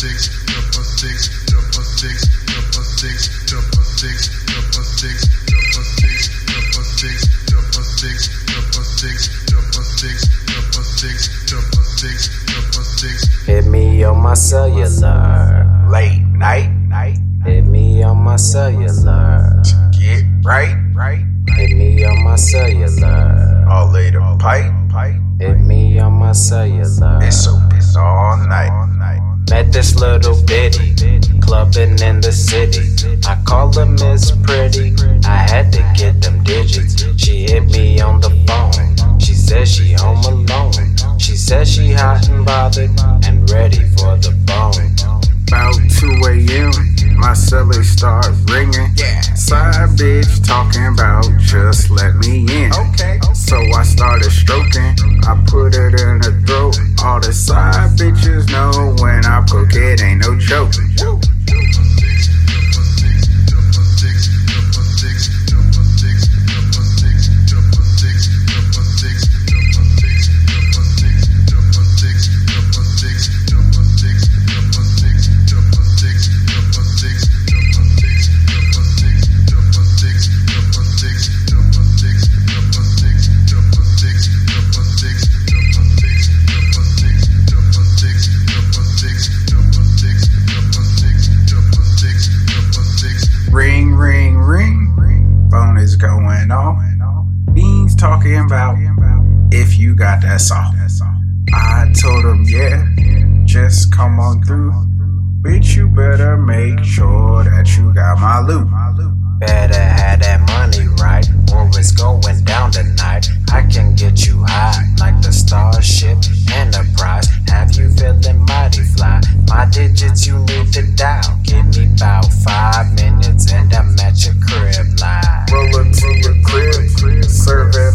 Hit me on my cellular. Late night. Hit me on my cellular. To get right. Hit me on my cellular. All later pipe. Hit me on my cellular. It's open all night. Met this little bitty, clubbing in the city. I call her Miss Pretty. I had to get them digits. She hit me on the phone. She said she home alone. She said she hot and bothered and ready for the bone. About 2 a.m, my celly starts ringing. Side bitch talking about just let me in. So I started stroking, I put it in her throat. All the side bitches know when I cook it ain't no joke. Going on, beans talking about if you got that song. I told him, yeah, just come on through. Bitch, you better make sure that you got my loot. Better have that money right, or it's going down tonight. I can get you high like the Starship Enterprise. Have you feeling mighty fly? My digits you need to dial. Give me about 5 minutes and I'm at your crib live. Roll up to your crib, serve it.